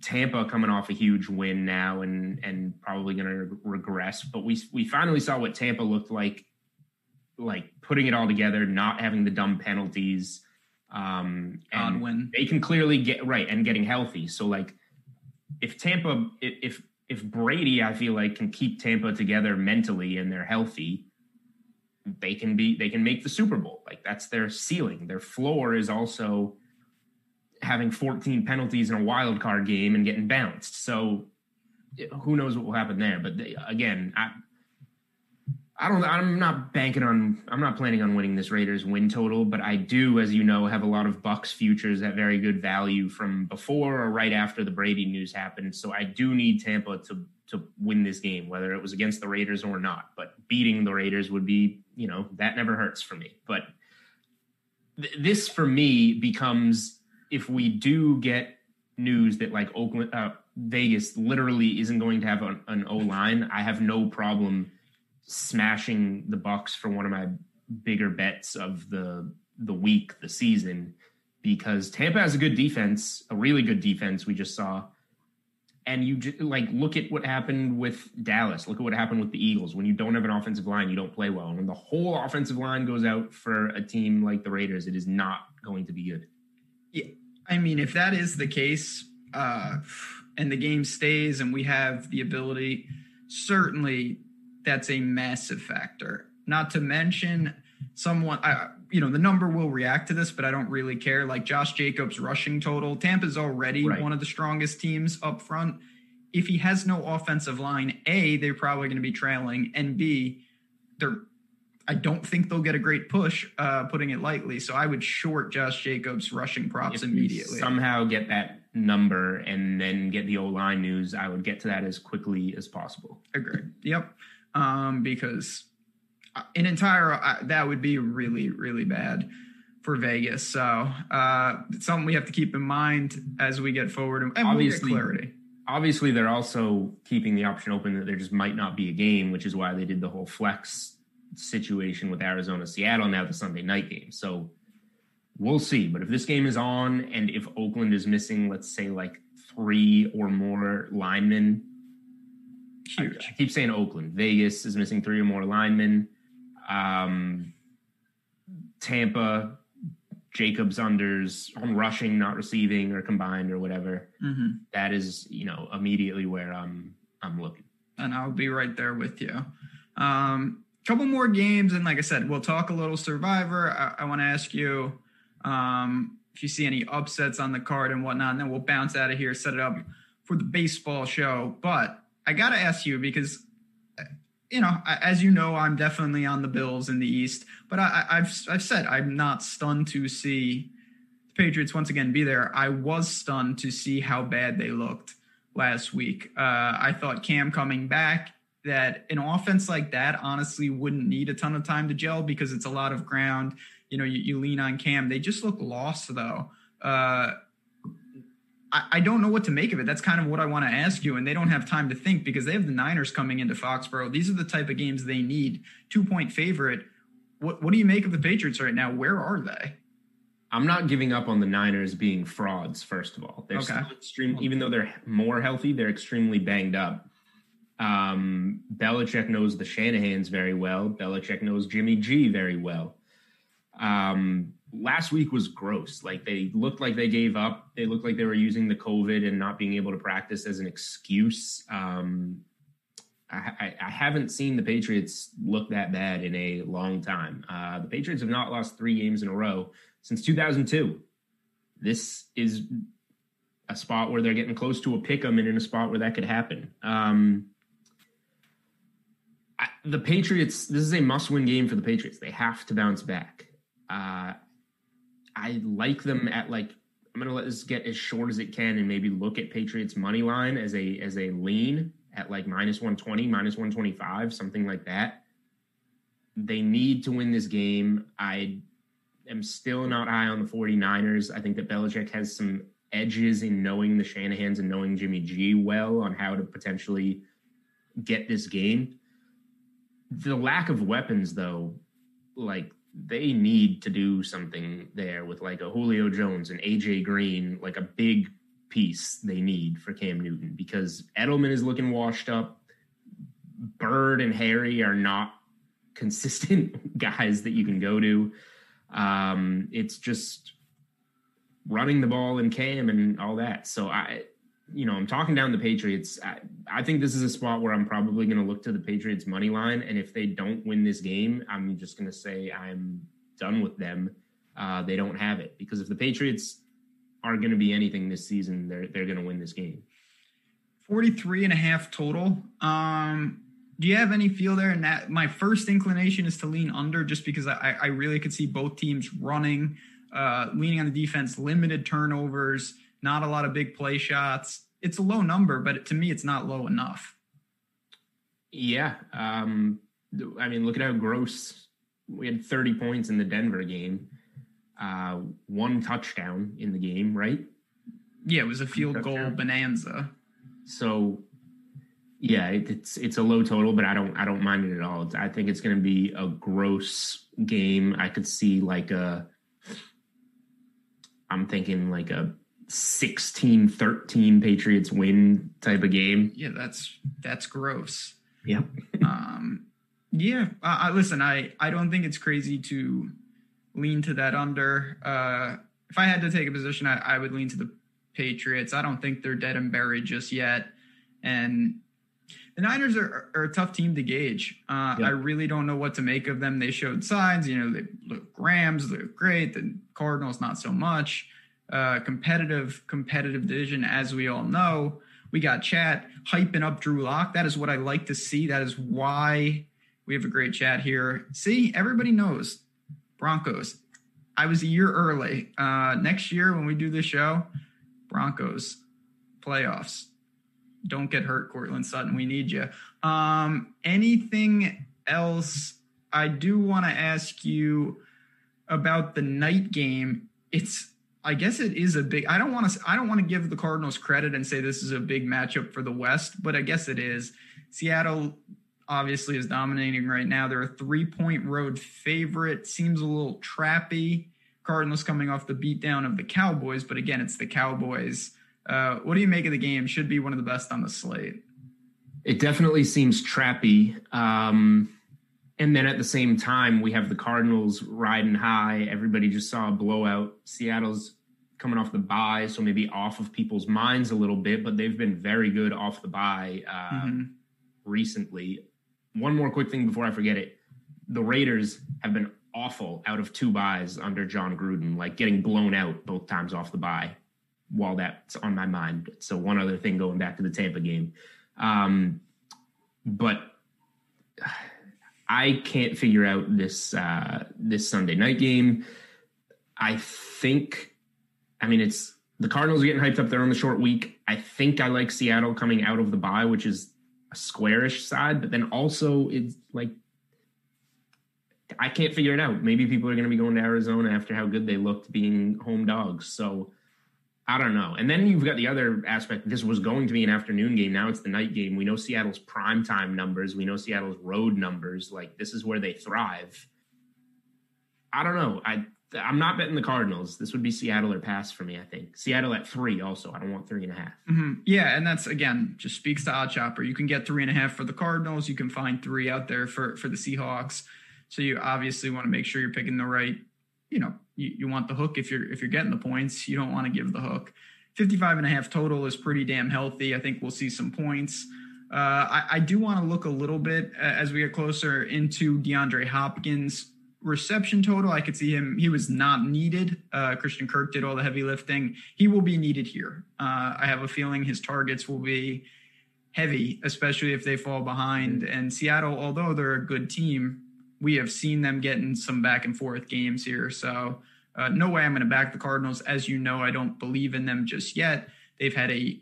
Tampa coming off a huge win now and and probably going to regress. But we we finally saw what Tampa looked like, like putting it all together, not having the dumb penalties. Um, and Godwin. They can clearly get right and getting healthy. So like if Tampa, if if Brady, I feel like can keep Tampa together mentally and they're healthy, they can be they can make the Super Bowl. Like that's their ceiling. Their floor is also having fourteen penalties in a wild card game and getting bounced. So who knows what will happen there. But they, again, I, I don't, I'm not banking on, I'm not planning on winning this Raiders win total, but I do, as you know, have a lot of Bucks futures at very good value from before or right after the Brady news happened. So I do need Tampa to, to win this game, whether it was against the Raiders or not, but beating the Raiders would be, you know, that never hurts for me. But th- this for me becomes, if we do get news that like Oakland, uh, Vegas literally isn't going to have an, an O-line, I have no problem smashing the Bucks for one of my bigger bets of the the week, the season, because Tampa has a good defense, a really good defense we just saw. And you just, like look at what happened with Dallas. Look at what happened with the Eagles. When you don't have an offensive line, you don't play well. And when the whole offensive line goes out for a team like the Raiders, it is not going to be good. Yeah. I mean, if that is the case, uh, and the game stays and we have the ability, certainly that's a massive factor. Not to mention someone, I, you know, the number will react to this, but I don't really care. Like Josh Jacobs rushing total. Tampa's already right. One of the strongest teams up front. If he has no offensive line, A, they're probably going to be trailing, and B, they're I don't think they'll get a great push, uh, putting it lightly. So I would short Josh Jacobs rushing props if immediately. Somehow get that number and then get the O-line news. I would get to that as quickly as possible. Agreed. Yep. Um, because an entire, uh, that would be really, really bad for Vegas. So uh, it's something we have to keep in mind as we get forward and obviously we'll get clarity. Obviously they're also keeping the option open that there just might not be a game, which is why they did the whole flex situation with Arizona, Seattle, now the Sunday night game. So we'll see. But if this game is on and if Oakland is missing, let's say like three or more linemen, huge. I keep saying Oakland, Vegas is missing three or more linemen. Um, Tampa, Jacobs unders on rushing, not receiving or combined or whatever. Mm-hmm. That is, you know, immediately where I'm, I'm looking. And I'll be right there with you. Um, Couple more games, and like I said, we'll talk a little Survivor. I, I want to ask you um, if you see any upsets on the card and whatnot, and then we'll bounce out of here, set it up for the baseball show. But I got to ask you because, you know, as you know, I'm definitely on the Bills in the East, but I, I've I've said I'm not stunned to see the Patriots once again be there. I was stunned to see how bad they looked last week. Uh, I thought Cam coming back, that an offense like that honestly wouldn't need a ton of time to gel because it's a lot of ground. You know, you, you lean on Cam. They just look lost, though. Uh, I, I don't know what to make of it. That's kind of what I want to ask you, and they don't have time to think because they have the Niners coming into Foxborough. These are the type of games they need. Two-point favorite. What, what do you make of the Patriots right now? Where are they? I'm not giving up on the Niners being frauds, first of all. They're okay. still extreme, even though they're more healthy, they're extremely banged up. Um, Belichick knows the Shanahans very well. Belichick knows Jimmy G very well. Um, last week was gross. Like, they looked like they gave up. They looked like they were using the COVID and not being able to practice as an excuse. Um, I, I, I haven't seen the Patriots look that bad in a long time. Uh, the Patriots have not lost three games in a row since two thousand two. This is a spot where they're getting close to a pick-em and in a spot where that could happen. Um, The Patriots, this is a must-win game for the Patriots. They have to bounce back. Uh, I like them at, like, I'm going to let this get as short as it can and maybe look at Patriots' money line as a as a lean at, like, minus one twenty, minus one twenty-five, something like that. They need to win this game. I am still not high on the forty-niners. I think that Belichick has some edges in knowing the Shanahans and knowing Jimmy G well on how to potentially get this game. The lack of weapons, though, like, they need to do something there with, like, a Julio Jones and A J Green, like a big piece they need for Cam Newton, because Edelman is looking washed up. Bird and Harry are not consistent guys that you can go to. Um, it's just running the ball and Cam and all that. So I, you know, I'm talking down the Patriots. I, I think this is a spot where I'm probably going to look to the Patriots' money line. And if they don't win this game, I'm just going to say I'm done with them. Uh, they don't have it. Because if the Patriots are going to be anything this season, they're they're going to win this game. forty-three and a half total. Um, do you have any feel there? And that, my first inclination is to lean under just because I, I really could see both teams running, uh, leaning on the defense, limited turnovers, not a lot of big play shots. It's a low number, but to me, it's not low enough. Yeah. Um, I mean, look at how gross. We had thirty points in the Denver game. Uh, one touchdown in the game, right? Yeah, it was a field goal bonanza. So, yeah, it, it's it's a low total, but I don't I don't mind it at all. I think it's going to be a gross game. I could see like a – I'm thinking like a – sixteen thirteen Patriots win type of game. Yeah, that's that's gross. Yep. um, yeah. I, I, listen, I, I don't think it's crazy to lean to that under. Uh, if I had to take a position, I, I would lean to the Patriots. I don't think they're dead and buried just yet. And the Niners are, are a tough team to gauge. Uh, yep. I really don't know what to make of them. They showed signs. You know, the Rams look great. The Cardinals, not so much. Uh, competitive, competitive division, as we all know. We got chat hyping up Drew Lock. That is what I like to see. That is why we have a great chat here. See, everybody knows Broncos. I was a year early. Uh, next year when we do this show, Broncos, playoffs. Don't get hurt, Cortland Sutton. We need you. Um, anything else? I do want to ask you about the night game. It's I guess it is a big, I don't want to, I don't want to give the Cardinals credit and say this is a big matchup for the West, but I guess it is. Seattle obviously is dominating right now. They're a three point road favorite. Seems a little trappy. Cardinals coming off the beatdown of the Cowboys, but again, it's the Cowboys. Uh, what do you make of the game? Should be one of the best on the slate. It definitely seems trappy. Um, And then at the same time, we have the Cardinals riding high. Everybody just saw a blowout. Seattle's coming off the bye, so maybe off of people's minds a little bit, but they've been very good off the bye uh, mm-hmm. recently. One more quick thing before I forget it. The Raiders have been awful out of two byes under John Gruden, like getting blown out both times off the bye while that's on my mind. So one other thing going back to the Tampa game. Um, but I can't figure out this uh, this Sunday night game. I think, I mean, it's the Cardinals are getting hyped up. They're on the short week. I think I like Seattle coming out of the bye, which is a squarish side. But then also it's like, I can't figure it out. Maybe people are going to be going to Arizona after how good they looked being home dogs. So I don't know. And then you've got the other aspect. This was going to be an afternoon game. Now it's the night game. We know Seattle's primetime numbers. We know Seattle's road numbers. Like, this is where they thrive. I don't know. I, I'm not betting the Cardinals. This would be Seattle or pass for me, I think. Seattle at three also. I don't want three and a half. Mm-hmm. Yeah, and that's, again, just speaks to Odd Shopper. You can get three and a half for the Cardinals. You can find three out there for, for the Seahawks. So you obviously want to make sure you're picking the right, you know, you, you want the hook if you're if you're getting the points. You don't want to give the hook. fifty-five and a half total is pretty damn healthy. I think we'll see some points. Uh, I, I do want to look a little bit uh, as we get closer into DeAndre Hopkins' reception total. I could see him. He was not needed. Uh, Christian Kirk did all the heavy lifting. He will be needed here. Uh, I have a feeling his targets will be heavy, especially if they fall behind. And Seattle, although they're a good team, we have seen them getting some back and forth games here. So uh, no way I'm going to back the Cardinals. As you know, I don't believe in them just yet. They've had a,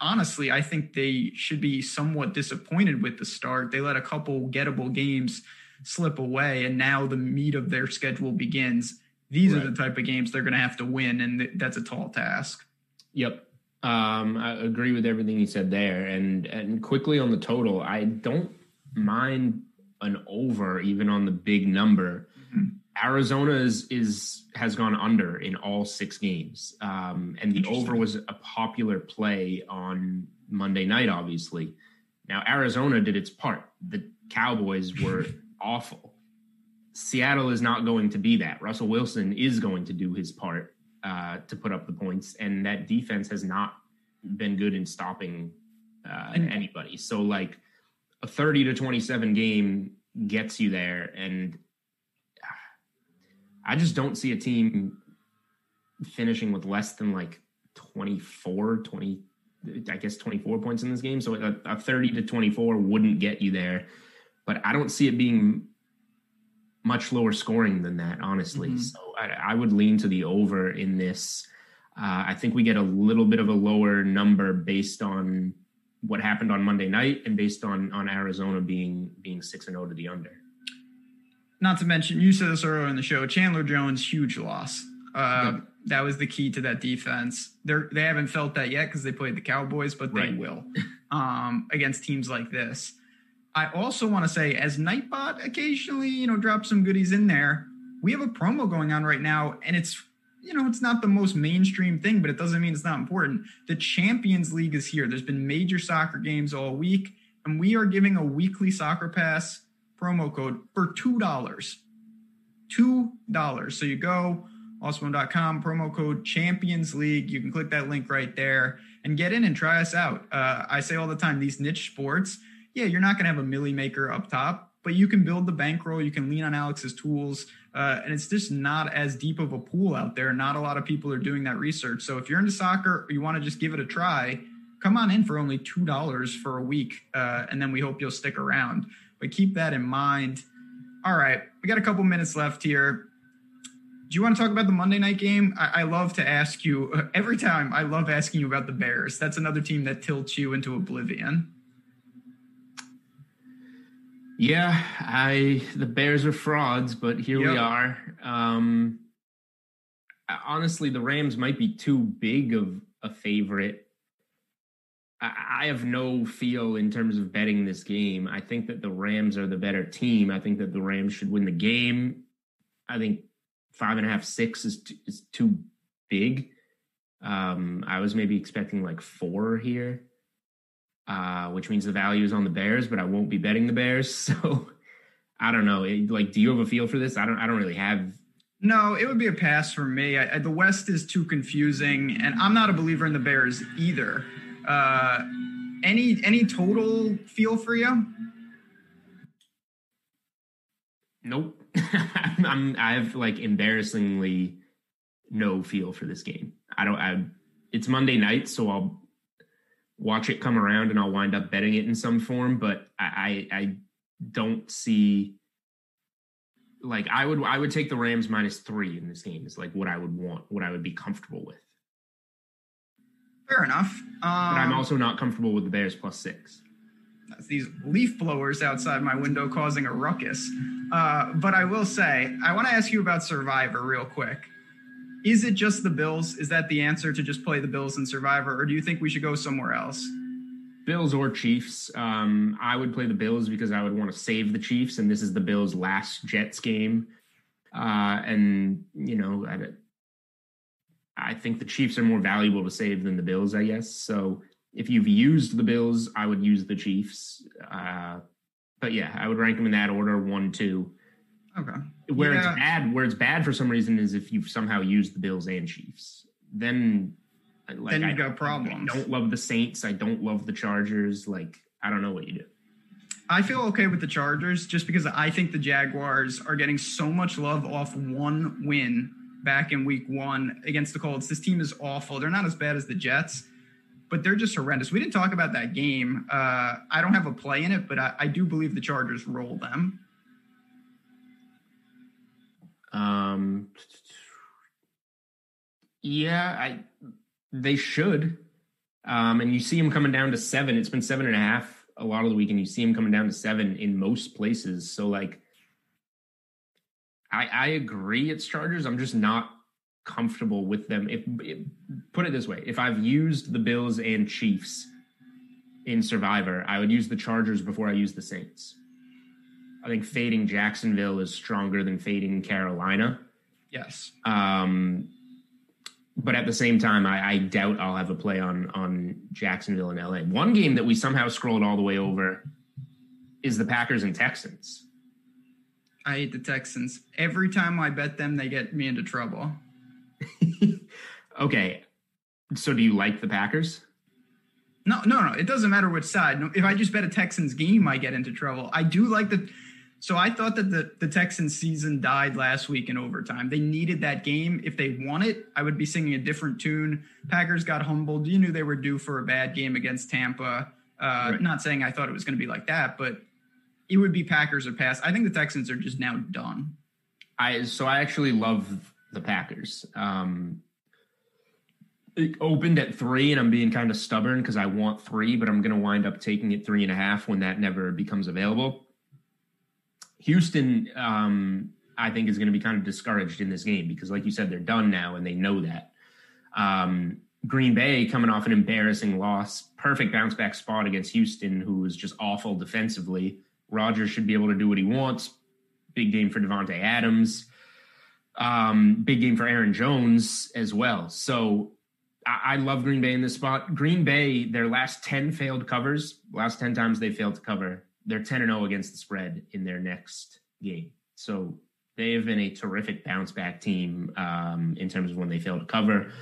honestly, I think they should be somewhat disappointed with the start. They let a couple gettable games slip away, and now the meat of their schedule begins. These right. are the type of games they're going to have to win, and th- that's a tall task. Yep. Um, I agree with everything you said there. And, and quickly on the total, I don't mind an over even on the big number. Mm-hmm. Arizona is, is has gone under in all six games. Um, and the over was a popular play on Monday night, obviously. Now, Arizona did its part. The Cowboys were awful. Seattle is not going to be that. Russell Wilson is going to do his part uh, to put up the points. And that defense has not been good in stopping uh, mm-hmm. anybody. So like, a thirty to twenty-seven game gets you there. And I just don't see a team finishing with less than like twenty-four, twenty, I guess twenty-four points in this game. So a, a thirty to twenty-four wouldn't get you there, but I don't see it being much lower scoring than that, honestly. Mm-hmm. So I, I would lean to the over in this. Uh, I think we get a little bit of a lower number based on what happened on Monday night and based on, on Arizona being, being six and oh to the under. Not to mention, you said this earlier in the show, Chandler Jones, huge loss. Uh, yeah. That was the key to that defense. They're, they haven't felt that yet because they played the Cowboys, but they right. will um, against teams like this. I also want to say, as Nightbot occasionally, you know, drop some goodies in there. We have a promo going on right now, and it's, you know, it's not the most mainstream thing, but it doesn't mean it's not important. The Champions League is here. There's been major soccer games all week, and we are giving a weekly Soccer Pass promo code for two dollars. two dollars. So you go, awesome dot com, promo code Champions League. You can click that link right there and get in and try us out. Uh, I say all the time, these niche sports, yeah, you're not going to have a milli maker up top, but you can build the bankroll. You can lean on Alex's tools. Uh, and it's just not as deep of a pool out there. Not a lot of people are doing that research. So if you're into soccer or you want to just give it a try, come on in for only two dollars for a week. Uh, and then we hope you'll stick around. But keep that in mind. All right, we got a couple minutes left here. Do you want to talk about the Monday night game? I, I love to ask you uh, every time. I love asking you about the Bears. That's another team that tilts you into oblivion. Yeah, I the Bears are frauds, but here yep. we are. Um, honestly, the Rams might be too big of a favorite. I, I have no feel in terms of betting this game. I think that the Rams are the better team. I think that the Rams should win the game. I think five and a half, six is too, is too big. Um, I was maybe expecting like four here. Uh, which means the value is on the Bears, but I won't be betting the Bears. So I don't know. It, like, do you have a feel for this? I don't, I don't really have. No, it would be a pass for me. I, I, the West is too confusing, and I'm not a believer in the Bears either. Uh, any, any total feel for you? Nope. I'm, I'm, I have like embarrassingly no feel for this game. I don't, I, it's Monday night. So I'll, watch it come around and I'll wind up betting it in some form. But I, I, I don't see, like, I would, I would take the Rams minus three in this game is like what I would want, what I would be comfortable with. Fair enough. Um, but I'm also not comfortable with the Bears plus six. That's these leaf blowers outside my window causing a ruckus. Uh, but I will say, I want to ask you about Survivor real quick. Is it just the Bills? Is that the answer, to just play the Bills in Survivor? Or do you think we should go somewhere else? Bills or Chiefs. Um, I would play the Bills because I would want to save the Chiefs. And this is the Bills' last Jets game. Uh, and, you know, I, I think the Chiefs are more valuable to save than the Bills, I guess. So if you've used the Bills, I would use the Chiefs. Uh, but, yeah, I would rank them in that order, one, two. Okay. Where yeah. it's bad, where it's bad for some reason is if you've somehow used the Bills and Chiefs. Then, like, then you I, got problems. I don't love the Saints. I don't love the Chargers. Like, I don't know what you do. I feel okay with the Chargers just because I think the Jaguars are getting so much love off one win back in week one against the Colts. This team is awful. They're not as bad as the Jets, but they're just horrendous. We didn't talk about that game. Uh, I don't have a play in it, but I, I do believe the Chargers roll them. Um, yeah, I, they should. Um, and you see them coming down to seven. It's been seven and a half a lot of the week, and you see them coming down to seven in most places. So, like, I, I agree it's Chargers. I'm just not comfortable with them. If, if put it this way, if I've used the Bills and Chiefs in Survivor, I would use the Chargers before I use the Saints. I think fading Jacksonville is stronger than fading Carolina. Yes. Um, but at the same time, I, I doubt I'll have a play on, on Jacksonville and L A. One game that we somehow scrolled all the way over is the Packers and Texans. I hate the Texans. Every time I bet them, they get me into trouble. Okay. So do you like the Packers? No, no, no. It doesn't matter which side. If I just bet a Texans game, I get into trouble. I do like the... So I thought that the, the Texans season died last week in overtime. They needed that game. If they won it, I would be singing a different tune. Packers got humbled. You knew they were due for a bad game against Tampa. Uh, right. Not saying I thought it was going to be like that, but it would be Packers or pass. I think the Texans are just now done. I So I actually love the Packers. Um, it opened at three, and I'm being kind of stubborn because I want three, but I'm going to wind up taking it three and a half when that never becomes available. Houston, um, I think, is going to be kind of discouraged in this game because, like you said, they're done now and they know that. Um, Green Bay coming off an embarrassing loss, perfect bounce-back spot against Houston, who is just awful defensively. Rodgers should be able to do what he wants. Big game for Devontae Adams. Um, big game for Aaron Jones as well. So I-, I love Green Bay in this spot. Green Bay, their last ten failed covers, last ten times they failed to cover, they're ten and oh against the spread in their next game. So they have been a terrific bounce back team um, in terms of when they fail to cover.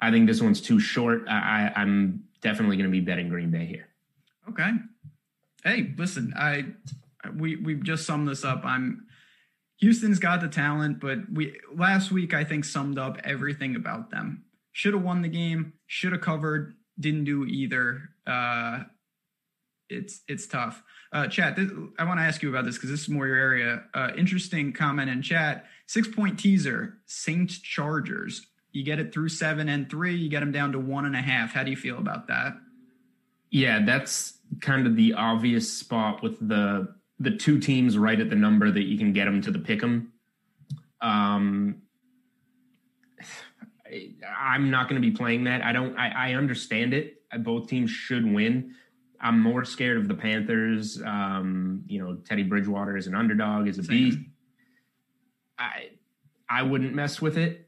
I think this one's too short. I, I'm definitely going to be betting Green Bay here. Okay. Hey, listen, I we we've just summed this up. I'm Houston's got the talent, but we last week I think summed up everything about them. Should have won the game. Should have covered. Didn't do either. Uh, It's it's tough. Uh, chat, this, I want to ask you about this because this is more your area. Uh, interesting comment in chat. Six-point teaser, Saints Chargers. You get it through seven and three. You get them down to one and a half. How do you feel about that? Yeah, that's kind of the obvious spot with the the two teams right at the number that you can get them to the pick 'em. Um, I, I'm not going to be playing that. I don't. I, I understand it. Both teams should win. I'm more scared of the Panthers. Um, you know, Teddy Bridgewater is an underdog, is a beast. I I wouldn't mess with it,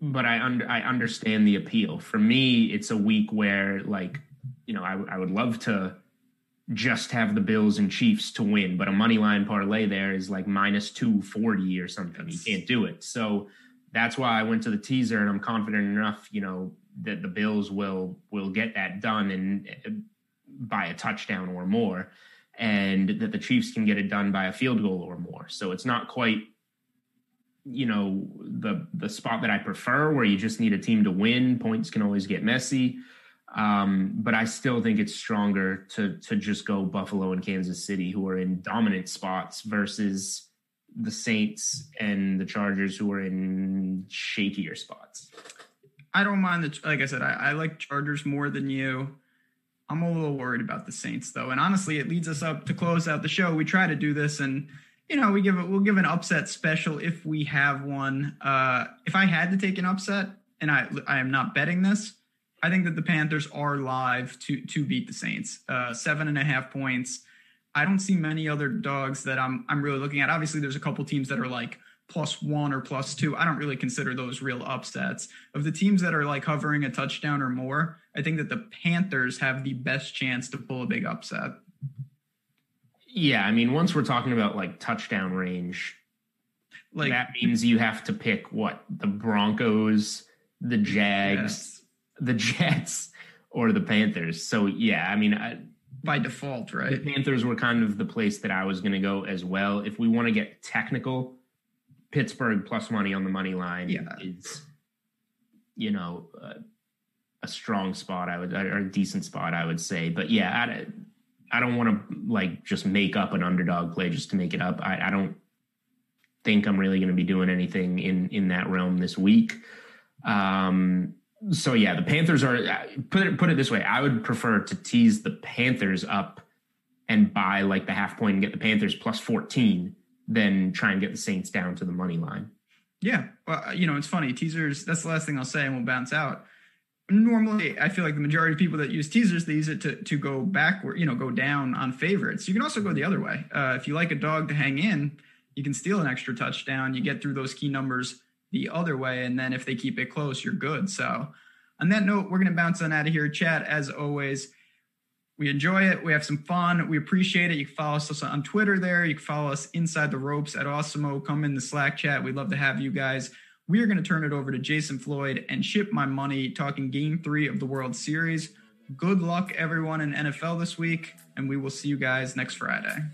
but I under I understand the appeal. For me, it's a week where, like, you know, I I would love to just have the Bills and Chiefs to win, but a money line parlay there is like minus two forty or something. That's... You can't do it. So that's why I went to the teaser, and I'm confident enough, you know, that the Bills will will get that done and by a touchdown or more, and that the Chiefs can get it done by a field goal or more. So it's not quite, you know, the the spot that I prefer where you just need a team to win. Points can always get messy. Um, but I still think it's stronger to to just go Buffalo and Kansas City, who are in dominant spots, versus the Saints and the Chargers, who are in shakier spots. I don't mind the, like I said, I, I like Chargers more than you. I'm a little worried about the Saints, though. And honestly, it leads us up to close out the show. We try to do this, and you know, we give it, we'll give an upset special if we have one. Uh, if I had to take an upset, and I, I am not betting this, I think that the Panthers are live to to beat the Saints. Uh, seven and a half points. I don't see many other dogs that I'm I'm really looking at. Obviously, there's a couple teams that are like plus one or plus two. I don't really consider those real upsets. Of the teams that are like hovering a touchdown or more, I think that the Panthers have the best chance to pull a big upset. Yeah, I mean, once we're talking about like touchdown range, like that means you have to pick what? The Broncos, the Jags, yes, the Jets, or the Panthers. So yeah, I mean, I, by default, right? The Panthers were kind of the place that I was going to go as well. If we want to get technical, Pittsburgh plus money on the money line yeah. is, you know, uh, a strong spot, I would, or a decent spot, I would say. But yeah, I, I don't want to like just make up an underdog play just to make it up. I, I don't think I'm really going to be doing anything in, in that realm this week. Um, So, yeah, the Panthers are – put it put it this way. I would prefer to tease the Panthers up and buy, like, the half point and get the Panthers plus fourteen than try and get the Saints down to the money line. Yeah. Well, you know, it's funny. Teasers – that's the last thing I'll say, and we'll bounce out. Normally, I feel like the majority of people that use teasers, they use it to, to go backward – you know, go down on favorites. You can also go the other way. Uh, if you like a dog to hang in, you can steal an extra touchdown. You get through those key numbers the other way, and then if they keep it close, you're good. So on that note, we're going to bounce on out of here. Chat, as always, we enjoy it. We have some fun. We appreciate it. You can follow us on Twitter there. You can follow us Inside the Ropes at Awesomeo. Come in the Slack chat. We'd love to have you guys. We are going to turn it over to Jason Floyd and Ship My Money, talking game three of the World Series. Good luck, everyone, in N F L this week, and we will see you guys next Friday.